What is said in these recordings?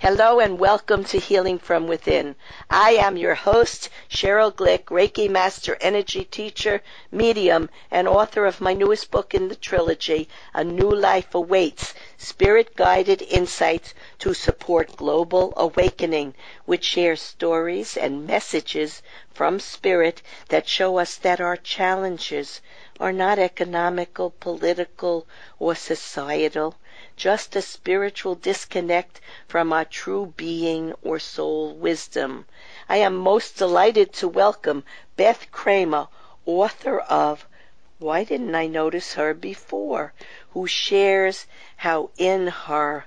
Hello and welcome to Healing From Within. I am your host, Cheryl Glick, Reiki Master, Energy Teacher, Medium, and author of my newest book in the trilogy, A New Life Awaits, Spirit-Guided Insights to Support Global Awakening, which shares stories and messages from Spirit that show us that our challenges are not economical, political, or societal, just a spiritual disconnect from our true being or soul wisdom. I am most delighted to welcome Beth Kramer, author of Why Didn't I Notice Her Before?, who shares how in her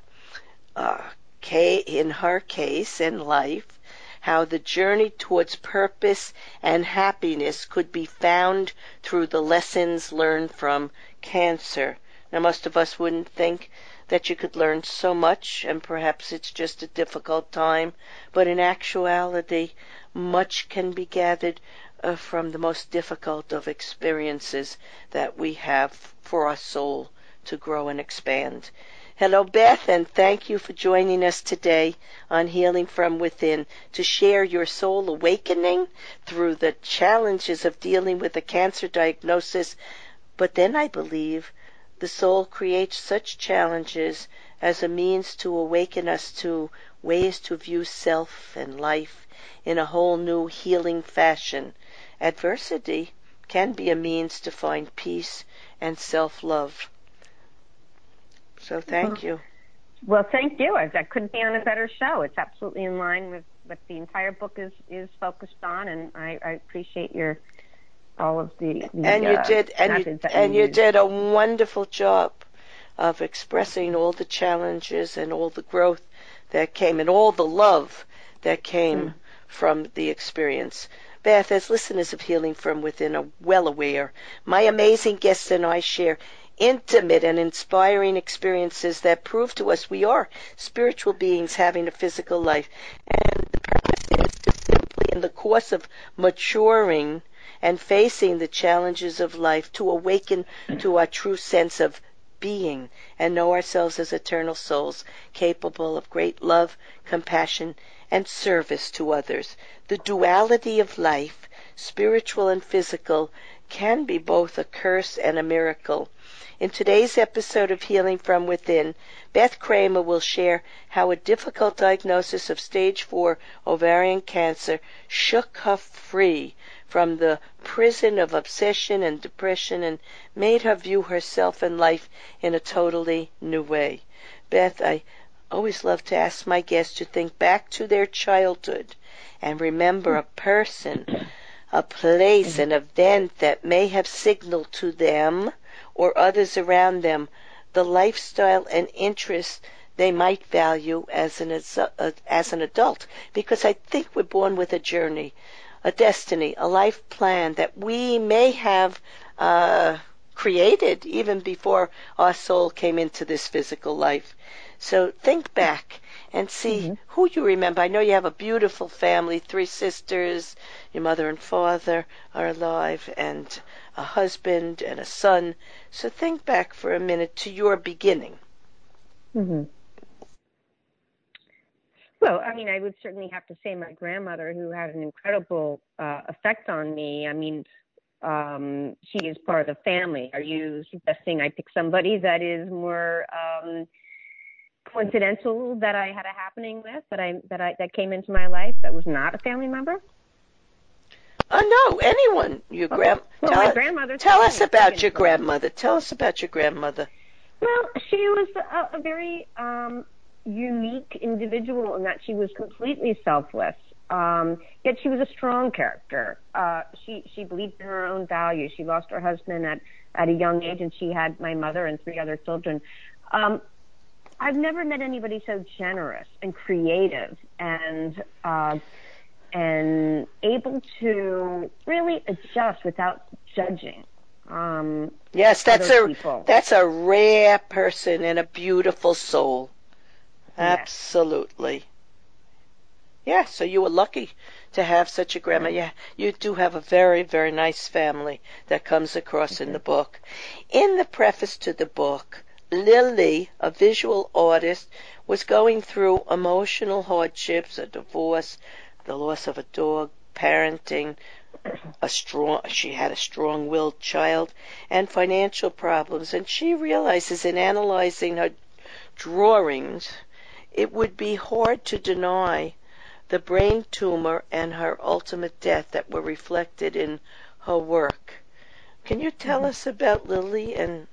case in life, how the journey towards purpose and happiness could be found through the lessons learned from cancer. Now, most of us wouldn't think that you could learn so much, and perhaps it's just a difficult time, but in actuality, much can be gathered from the most difficult of experiences that we have for our soul to grow and expand. Hello, Beth, and thank you for joining us today on Healing From Within to share your soul awakening through the challenges of dealing with a cancer diagnosis. But then I believe the soul creates such challenges as a means to awaken us to ways to view self and life in a whole new healing fashion. Adversity can be a means to find peace and self-love. So thank you. Well, thank you. I couldn't be on a better show. It's absolutely in line with what the entire book is focused on, and I appreciate you did a wonderful job of expressing all the challenges and all the growth that came and all the love that came from the experience. Beth, as listeners of Healing From Within are well aware, my amazing guests and I share intimate and inspiring experiences that prove to us we are spiritual beings having a physical life. And the purpose is to simply, in the course of maturing and facing the challenges of life, to awaken to our true sense of being and know ourselves as eternal souls capable of great love, compassion, and service to others. The duality of life, spiritual and physical, can be both a curse and a miracle. In today's episode of Healing From Within, Beth Kramer will share how a difficult diagnosis of stage 4 ovarian cancer shook her free from the prison of obsession and depression and made her view herself and life in a totally new way. Beth, I always love to ask my guests to think back to their childhood and remember a person, a place, an event that may have signaled to them or others around them the lifestyle and interests they might value as an adult. Because I think we're born with a journey, a destiny, a life plan that we may have created even before our soul came into this physical life. So think back and see who you remember. I know you have a beautiful family, 3 sisters, your mother and father are alive, and a husband and a son. So think back for a minute to your beginning. Well, I mean, I would certainly have to say my grandmother, who had an incredible effect on me. I mean, she is part of the family. Are you suggesting I pick somebody that is more coincidental that I had a happening with, that came into my life, that was not a family member? No, anyone. Tell us about your grandmother. Well, she was a very unique individual in that she was completely selfless. Yet she was a strong character. She believed in her own values. She lost her husband at a young age, and she had my mother and 3 other children. I've never met anybody so generous and creative and able to really adjust without judging. Yes, that's a rare person and a beautiful soul. Yes. Absolutely. Yeah, so you were lucky to have such a grandma. Yeah, you do have a very, very nice family that comes across in the book. In the preface to the book, Lily, a visual artist, was going through emotional hardships, a divorce, the loss of a dog, parenting, she had a strong-willed child, and financial problems. And she realizes in analyzing her drawings, it would be hard to deny the brain tumor and her ultimate death that were reflected in her work. Can you tell us about Lily and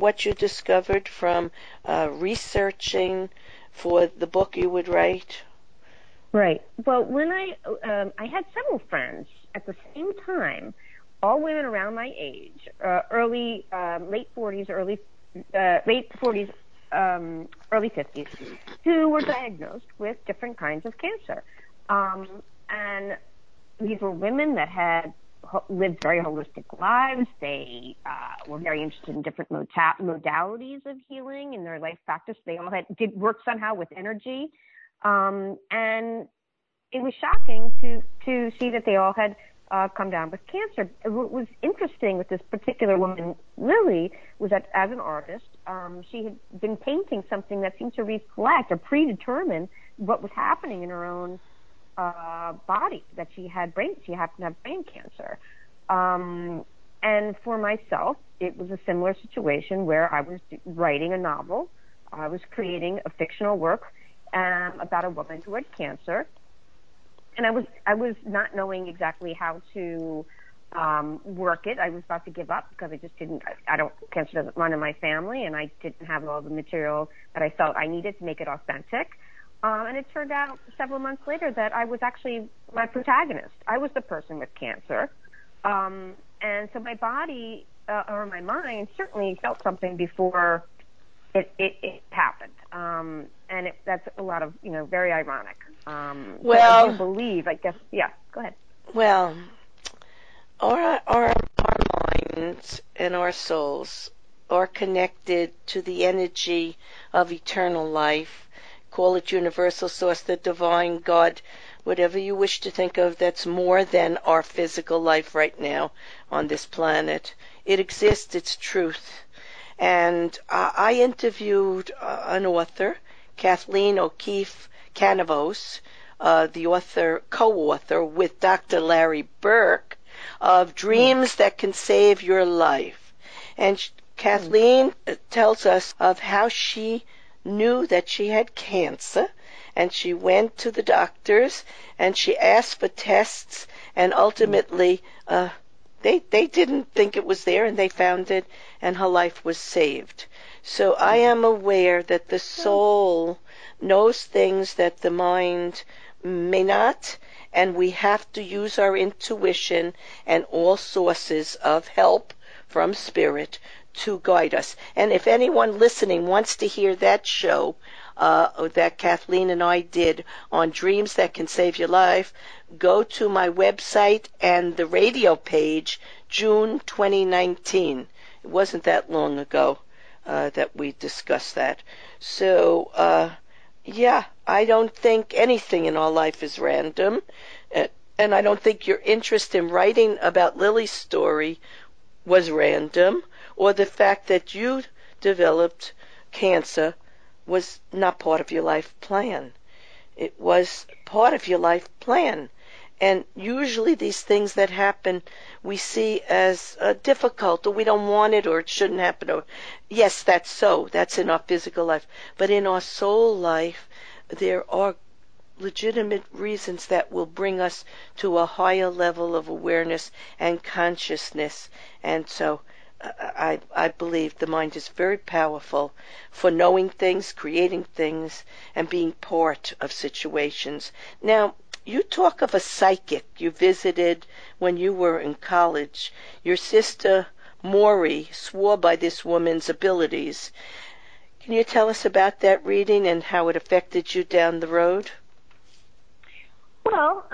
what you discovered from researching for the book you would write? Right. Well, when I had several friends at the same time, all women around my age, late 40s, early 50s, who were diagnosed with different kinds of cancer. And these were women that had lived very holistic lives. They were very interested in different modalities of healing in their life practice. They all did work somehow with energy. And it was shocking to see that they all had come down with cancer. What was interesting with this particular woman, Lily, was that as an artist, she had been painting something that seemed to reflect or predetermine what was happening in her own body, that she happened to have brain cancer. And for myself, it was a similar situation where I was writing a novel. I was creating a fictional work about a woman who had cancer. And I was not knowing exactly how to work it. I was about to give up because cancer doesn't run in my family, and I didn't have all the material that I felt I needed to make it authentic. And it turned out several months later that I was actually my protagonist. I was the person with cancer. And so my body or my mind certainly felt something before it happened. And that's a lot of, very ironic. Well, I believe, I guess, yeah, go ahead. Well, our minds and our souls are connected to the energy of eternal life. Call it universal source, the divine God, whatever you wish to think of, that's more than our physical life right now on this planet. It exists, it's truth. And I interviewed an author, Kathleen O'Keefe Kanavos, co-author with Dr. Larry Burk of Dreams That Can Save Your Life. And Kathleen tells us of how she knew that she had cancer, and she went to the doctors, and she asked for tests, and ultimately they didn't think it was there, and they found it, and her life was saved. So I am aware that the soul knows things that the mind may not, and we have to use our intuition and all sources of help from spirit to guide us. And if anyone listening wants to hear that show that Kathleen and I did on Dreams That Can Save Your Life, go to my website and the radio page, June 2019. It wasn't that long ago that we discussed that. So, I don't think anything in our life is random. And I don't think your interest in writing about Lily's story was random, or the fact that you developed cancer was not part of your life plan. It was part of your life plan. And usually these things that happen we see as difficult, or we don't want it, or it shouldn't happen. Or yes, that's so. That's in our physical life. But in our soul life, there are legitimate reasons that will bring us to a higher level of awareness and consciousness. And so I believe the mind is very powerful for knowing things, creating things, and being part of situations. Now, you talk of a psychic you visited when you were in college. Your sister, Maury, swore by this woman's abilities. Can you tell us about that reading and how it affected you down the road? Well,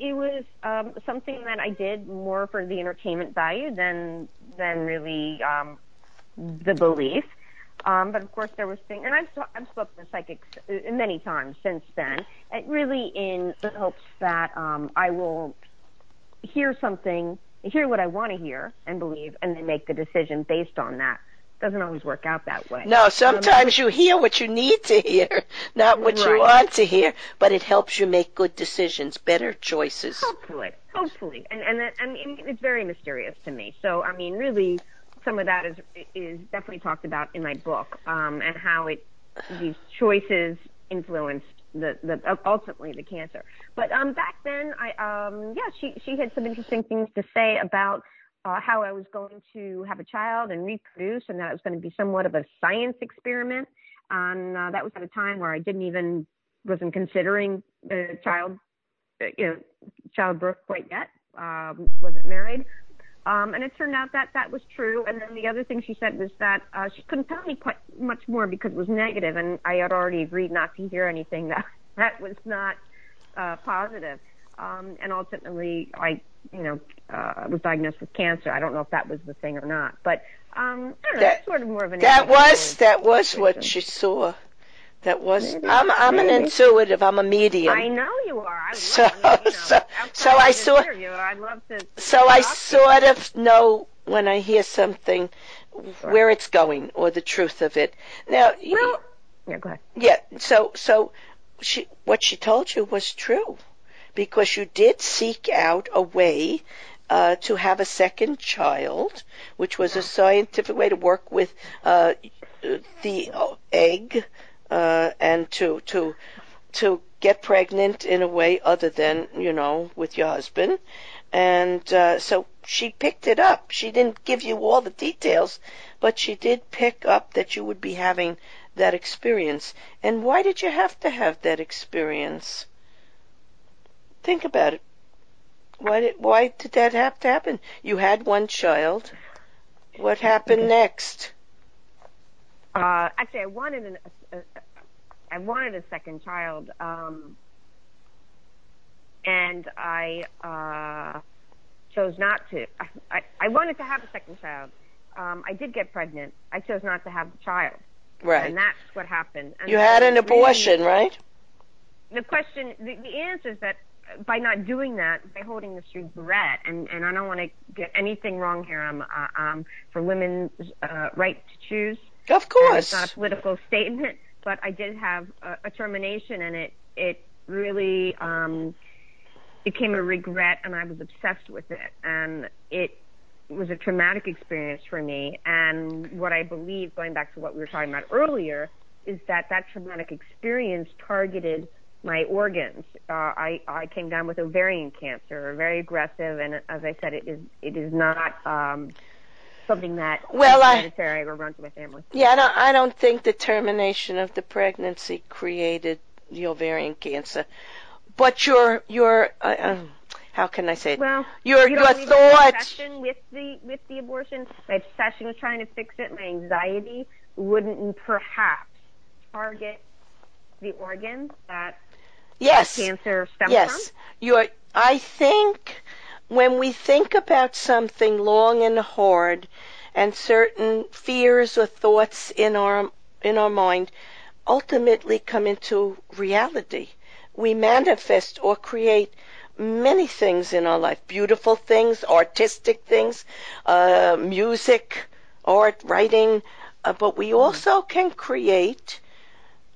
it was something that I did more for the entertainment value than really the belief. But of course, there was things, and I've spoken to psychics many times since then, and really in the hopes that I will hear something hear what I want to hear and believe, and then make the decision based on that. Doesn't always work out that way. No, sometimes you hear what you need to hear, not what you want to hear, but it helps you make good decisions, better choices. Hopefully. And it's very mysterious to me. So, I mean, really, some of that is definitely talked about in my book, and how these choices influence ultimately the cancer. But back then, she had some interesting things to say about how I was going to have a child and reproduce, and that it was going to be somewhat of a science experiment. That was at a time where I wasn't considering childbirth quite yet. Wasn't married. And it turned out that was true. And then the other thing she said was that she couldn't tell me quite much more because it was negative, and I had already agreed not to hear anything that was not positive. And ultimately, I was diagnosed with cancer. I don't know if that was the thing or not, but I don't know. It's sort of more of an that was what she saw. That was maybe, I'm an intuitive. I'm a medium. I know you are. I sort of know when I hear something where it's going or the truth of it. Now, go ahead. Yeah. So what she told you was true, because you did seek out a way to have a second child, which was a scientific way to work with the egg and to get pregnant in a way other than, with your husband. And so she picked it up. She didn't give you all the details, but she did pick up that you would be having that experience. And why did you have to have that experience? Think about it. Why did that have to happen? You had one child. What happened next? Actually, I wanted a second child, and I chose not to. I wanted to have a second child. I did get pregnant. I chose not to have the child. Right. And that's what happened. And you had an abortion, right? The question, the answer is that, by not doing that, by holding this regret, and I don't want to get anything wrong here, for women's right to choose. Of course. And it's not a political statement, but I did have a termination, and it really became a regret, and I was obsessed with it. And it was a traumatic experience for me. And what I believe, going back to what we were talking about earlier, is that traumatic experience targeted my organs. I came down with ovarian cancer, very aggressive, and as I said, it is not something that hereditary or runs in my family. Yeah, I don't think the termination of the pregnancy created the ovarian cancer, but your how can I say it? Well, your thoughts. My obsession with the abortion, my obsession with trying to fix it, my anxiety wouldn't perhaps target the organ that cancer stems from? Yes. I think when we think about something long and hard, and certain fears or thoughts in our mind ultimately come into reality, we manifest or create many things in our life, beautiful things, artistic things, music, art, writing, but we also can create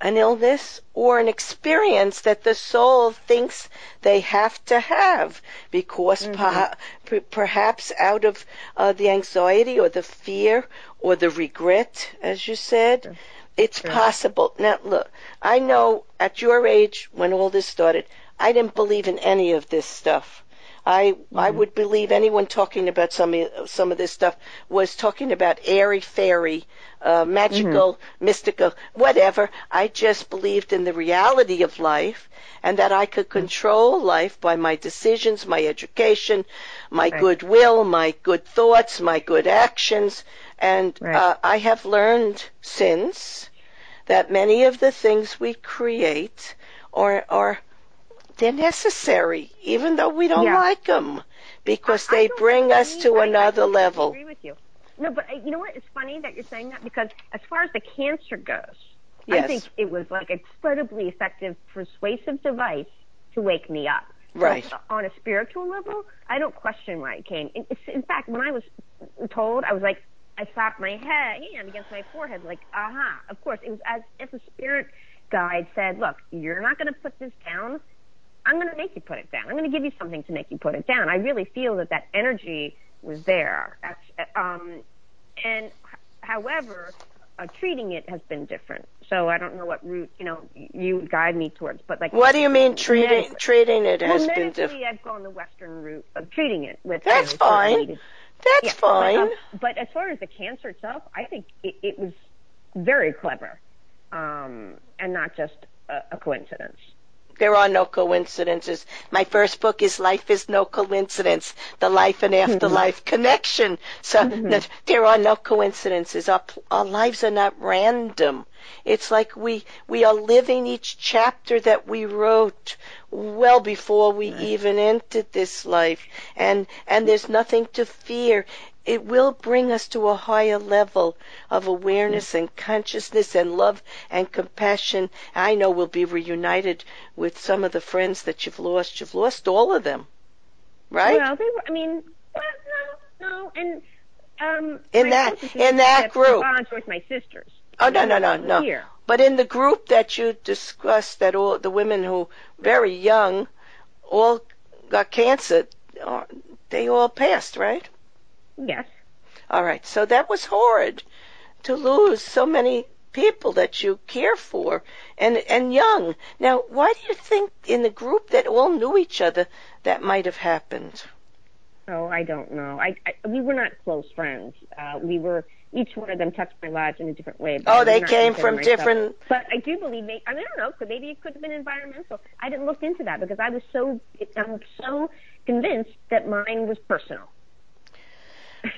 an illness or an experience that the soul thinks they have to have because perhaps out of the anxiety or the fear or the regret, as you said, it's possible. Now, look, I know at your age when all this started, I didn't believe in any of this stuff. I would believe anyone talking about some of this stuff was talking about airy fairy, magical, mystical, whatever. I just believed in the reality of life, and that I could control life by my decisions, my education, my goodwill, my good thoughts, my good actions. And I have learned since that many of the things we create are they're necessary, even though we don't like them, because they bring us to another level. I agree with you. No, but you know what? It's funny that you're saying that, because as far as the cancer goes, I think it was like an incredibly effective persuasive device to wake me up. Right. So on a spiritual level, I don't question why it came. In fact, when I was told, I was like, I slapped my hand against my forehead, like, aha, of course. It was as if a spirit guide said, look, you're not going to put this down. I'm going to make you put it down. I'm going to give you something to make you put it down. I really feel that that energy was there. And however, treating it has been different. So I don't know what route, you would guide me towards. But like, what do you mean treating it has been different? Medically, I've gone the Western route of treating it. With That's fine. That's fine. But as far as the cancer itself, I think it was very clever and not just a coincidence. There are no coincidences. My first book is Life is No Coincidence, The Life and Afterlife Connection. So there are no coincidences. Our lives are not random. It's like we are living each chapter that we wrote well before we even entered this life. And there's nothing to fear. It will bring us to a higher level of awareness and consciousness and love and compassion. I know we'll be reunited with some of the friends that you've lost. You've lost all of them, right? Well, they were, no. And in that group, with my sisters. Oh no. Here. But in the group that you discussed, that all the women who very young, all got cancer. They all passed, right? Yes. All right. So that was horrid to lose so many people that you care for and young. Now, why do you think in the group that all knew each other that might have happened? Oh, I don't know. We were not close friends. Each one of them touched my lives in a different way. Oh, they came from different. But I do believe I don't know. Maybe it could have been environmental. I didn't look into that because I'm so convinced that mine was personal.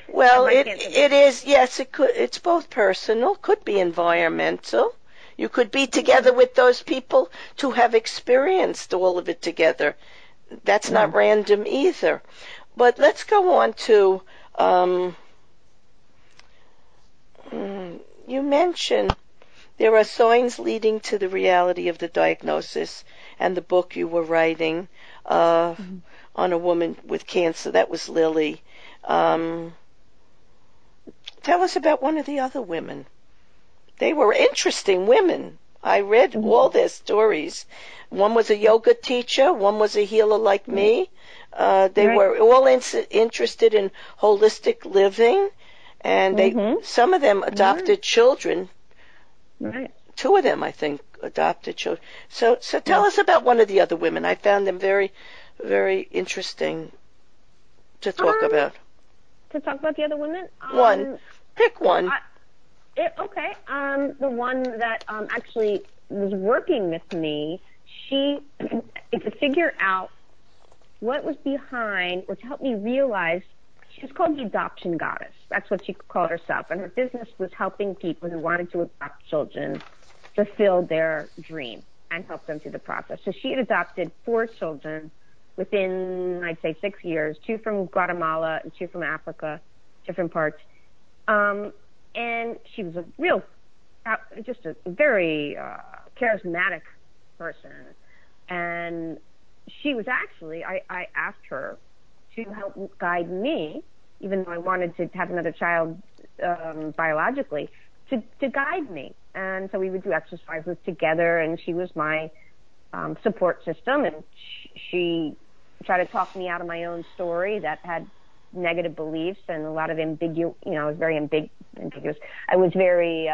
Well, it is, yes, it could. It's both personal, could be environmental. You could be together with those people to have experienced all of it together. That's not random either. But let's go on to, you mentioned there are signs leading to the reality of the diagnosis and the book you were writing on a woman with cancer. That was Lily. Tell us about one of the other women. They were interesting women. I read all their stories. One was a yoga teacher. One was a healer like me. They were all interested in holistic living, and they some of them adopted children. Right. Two of them, I think, adopted children. So tell us about one of the other women. I found them very, very interesting to talk about. To talk about the other women? Pick one. The one that actually was working with me, she, to figure out what was behind, or to help me realize, she was called the adoption goddess. That's what she called herself. And her business was helping people who wanted to adopt children fulfill their dream and help them through the process. So she had adopted 4 children within, I'd say, 6 years, 2 from Guatemala and 2 from Africa, different parts. And she was a real, just a very charismatic person. And she was actually, I asked her to help guide me, even though I wanted to have another child biologically, to guide me. And so we would do exercises together, and she was my support system, and she tried to talk me out of my own story that had negative beliefs and a lot of ambiguous, I was very ambiguous. I was very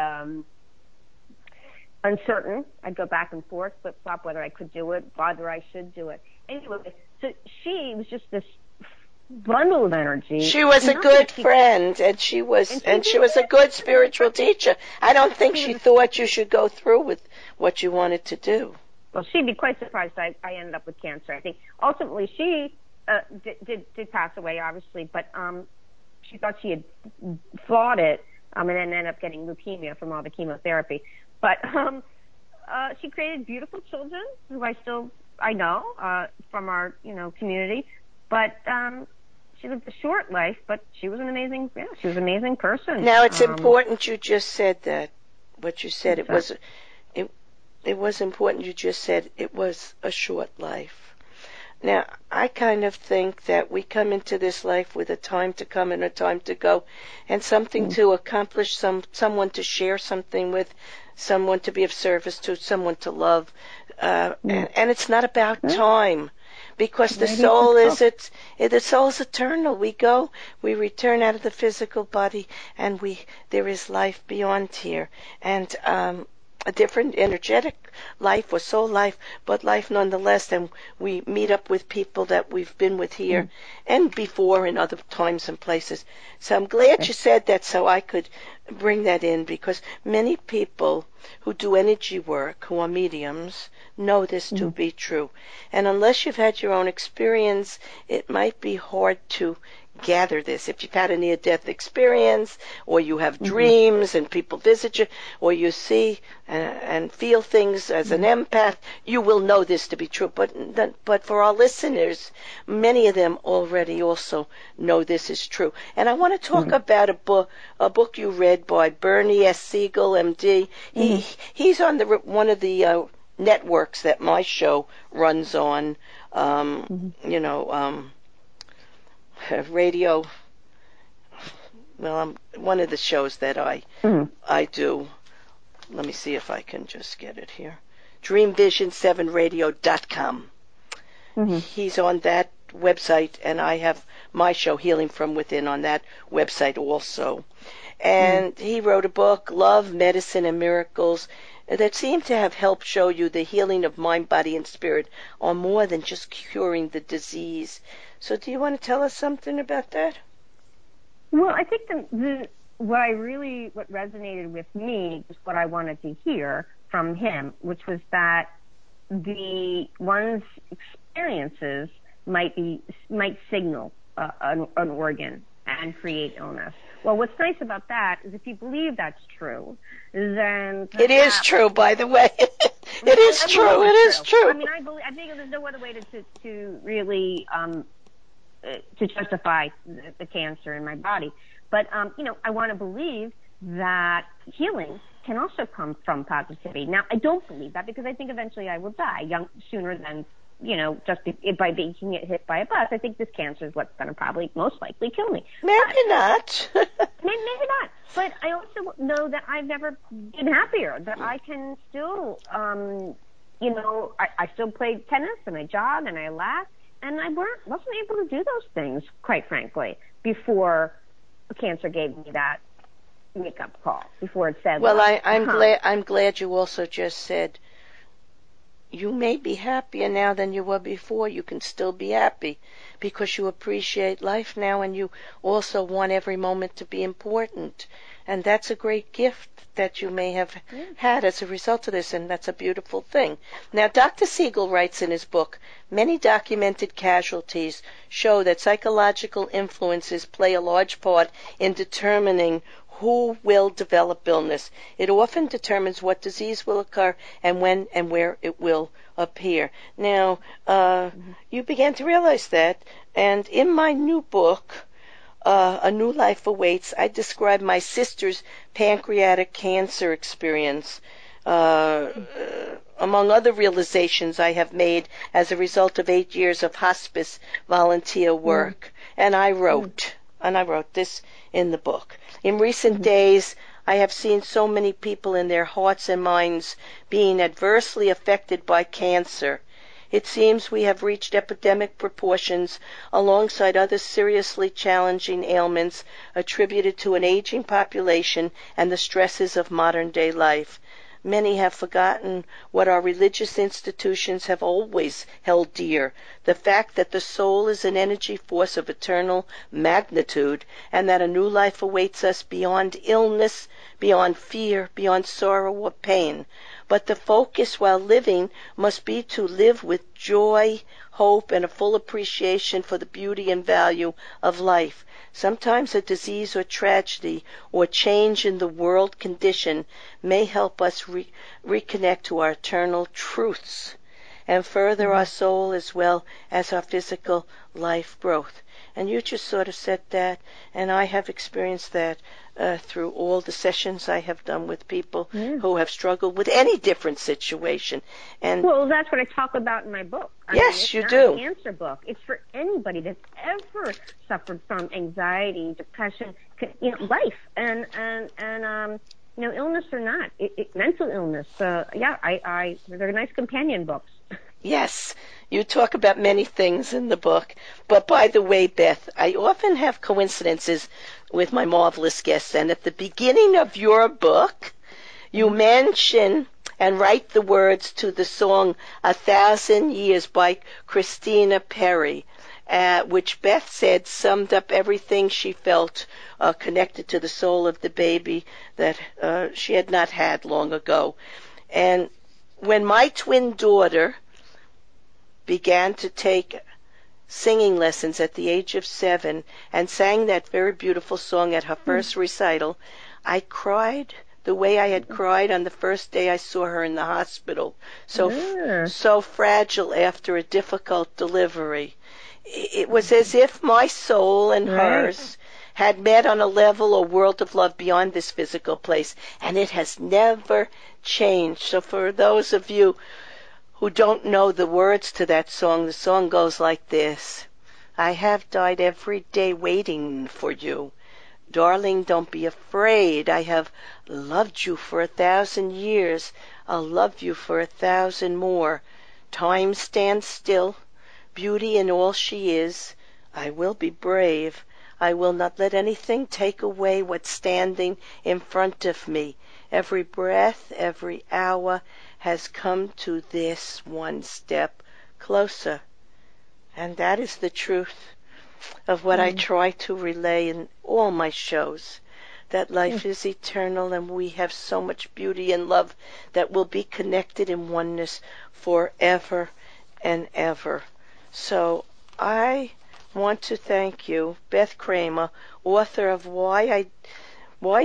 uncertain. I'd go back and forth, flip-flop, whether I could do it, whether I should do it. Anyway, so she was just this bundle of energy. She was a good friend, and she was a good spiritual teacher. I don't think she thought you should go through with what you wanted to do. Well, she'd be quite surprised I ended up with cancer, I think. Ultimately, she did pass away, obviously, but she thought she had fought it and then ended up getting leukemia from all the chemotherapy. But she created beautiful children who I know from our, community. But she lived a short life, but she was she was an amazing person. Now, it's important you just said that, what you said. It was important you just said it was a short life. Now, I kind of think that we come into this life with a time to come and a time to go, and something to accomplish, someone to share something with, someone to be of service to, someone to love. And it's not about time, because the soul is the soul's eternal. We go, we return out of the physical body, and there is life beyond here. And a different energetic life or soul life, but life nonetheless. And we meet up with people that we've been with here and before in other times and places. So I'm glad you said that, so I could bring that in, because many people who do energy work, who are mediums, know this to be true. And unless you've had your own experience, it might be hard to gather this. If you've had a near-death experience, or you have dreams and people visit you, or you see and feel things as an empath, you will know this to be true. But for our listeners, many of them already also know this is true. And I want to talk about a book you read by Bernie S. Siegel, MD. He's on one of the networks that my show runs on. Radio, well, one of the shows that I do. Let me see if I can just get it here. Dreamvision7radio.com. He's on that website, and I have my show, Healing From Within, on that website also. And he wrote a book, Love, Medicine, and Miracles, that seem to have helped show you the healing of mind, body, and spirit are more than just curing the disease. So do you want to tell us something about that? Well, I think what resonated with me was what I wanted to hear from him, which was that one's experiences might signal an organ and create illness. Well, what's nice about that is if you believe that's true, then... It is true, by the way. It is true. I mean, I think there's no other way to really to justify the cancer in my body. But, I want to believe that healing can also come from positivity. Now, I don't believe that, because I think eventually I will die sooner than... just by being hit by a bus. I think this cancer is what's going to probably most likely kill me. Maybe not. But I also know that I've never been happier, that I can still, I still play tennis, and I jog, and I laugh, and I wasn't able to do those things, quite frankly, before cancer gave me that wake-up call, before it said... Well, I'm glad you also just said, you may be happier now than you were before. You can still be happy because you appreciate life now, and you also want every moment to be important. And that's a great gift that you may have had as a result of this, and that's a beautiful thing. Now, Dr. Siegel writes in his book, many documented casualties show that psychological influences play a large part in determining who will develop illness. It often determines what disease will occur and when and where it will appear. Now, you began to realize that, and in my new book, A New Life Awaits, I describe my sister's pancreatic cancer experience, among other realizations I have made as a result of 8 years of hospice volunteer work. And I wrote this in the book. In recent days, I have seen so many people in their hearts and minds being adversely affected by cancer. It seems we have reached epidemic proportions alongside other seriously challenging ailments attributed to an aging population and the stresses of modern-day life. Many have forgotten what our religious institutions have always held dear, the fact that the soul is an energy force of eternal magnitude, and that a new life awaits us beyond illness, beyond fear, beyond sorrow or pain. But the focus while living must be to live with joy, hope, and a full appreciation for the beauty and value of life. Sometimes a disease or tragedy or change in the world condition may help us reconnect to our eternal truths. and further our soul as well as our physical life growth. And you just sort of said that, and I have experienced that through all the sessions I have done with people who have struggled with any different situation. And well, that's what I talk about in my book. It's an answer book. It's for anybody that's ever suffered from anxiety, depression, life, and illness or not, mental illness. They're nice companion books. Yes, you talk about many things in the book. But by the way, Beth, I often have coincidences with my marvelous guests. And at the beginning of your book, you mention and write the words to the song A Thousand Years by Christina Perri, which Beth said summed up everything she felt connected to the soul of the baby that she had not had long ago. And when my twin daughter began to take singing lessons at the age of 7 and sang that very beautiful song at her first recital, I cried the way I had cried on the first day I saw her in the hospital, so fragile after a difficult delivery. It was as if my soul and hers had met on a level, a world of love beyond this physical place, and it has never changed. So for those of you who don't know the words to that song, the song goes like this. I have died every day waiting for you. Darling, don't be afraid. I have loved you for 1,000 years. I'll love you for 1,000 more. Time stands still. Beauty in all she is. I will be brave. I will not let anything take away what's standing in front of me. Every breath, every hour has come to this one step closer. And that is the truth of what I try to relay in all my shows, that life is eternal and we have so much beauty and love that will be connected in oneness forever and ever. So I want to thank you, Beth Kramer, author of Why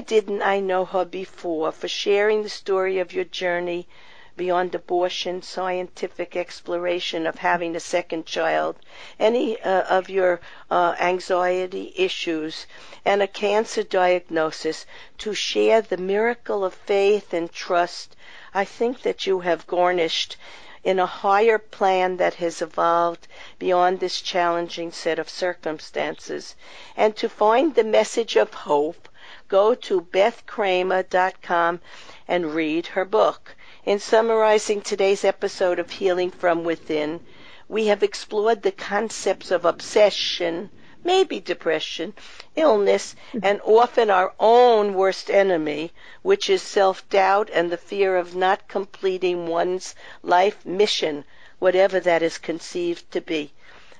Didn't I Know Her Before?, for sharing the story of your journey beyond abortion, scientific exploration of having a second child, any of your anxiety issues, and a cancer diagnosis, to share the miracle of faith and trust I think that you have garnished in a higher plan that has evolved beyond this challenging set of circumstances. And to find the message of hope, go to BethKramer.com and read her book. In summarizing today's episode of Healing From Within, we have explored the concepts of obsession, maybe depression, illness, and often our own worst enemy, which is self-doubt and the fear of not completing one's life mission, whatever that is conceived to be.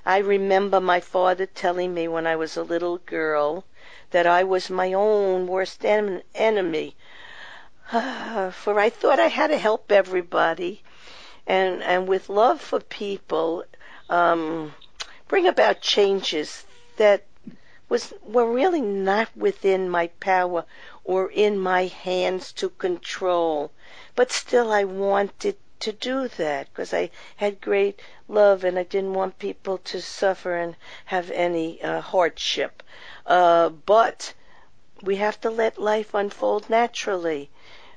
I remember my father telling me when I was a little girl that I was my own worst enemy. For I thought I had to help everybody and with love for people bring about changes that were really not within my power or in my hands to control. But still I wanted to do that because I had great love and I didn't want people to suffer and have any hardship. But we have to let life unfold naturally.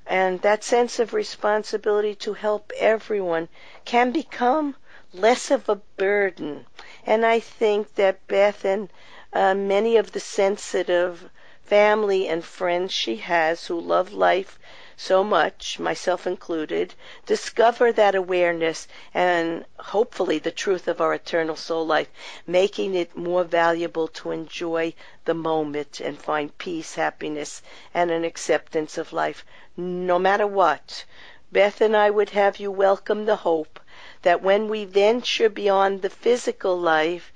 And that sense of responsibility to help everyone can become less of a burden. And I think that Beth and many of the sensitive family and friends she has who love life so much, myself included, discover that awareness and hopefully the truth of our eternal soul life, making it more valuable to enjoy the moment and find peace, happiness, and an acceptance of life, no matter what. Beth and I would have you welcome the hope that when we venture beyond the physical life,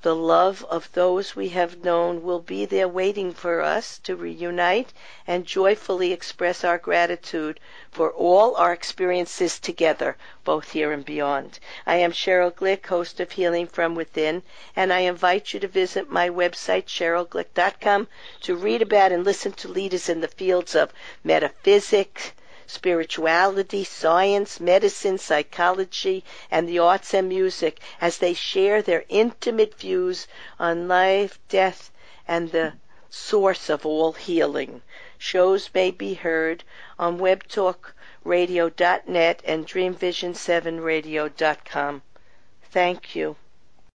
the love of those we have known will be there waiting for us to reunite and joyfully express our gratitude for all our experiences together, both here and beyond. I am Cheryl Glick, host of Healing From Within, and I invite you to visit my website, CherylGlick.com, to read about and listen to leaders in the fields of metaphysics, spirituality, science, medicine, psychology, and the arts and music as they share their intimate views on life, death, and the source of all healing. Shows may be heard on webtalkradio.net and Dreamvision7radio.com. Thank you.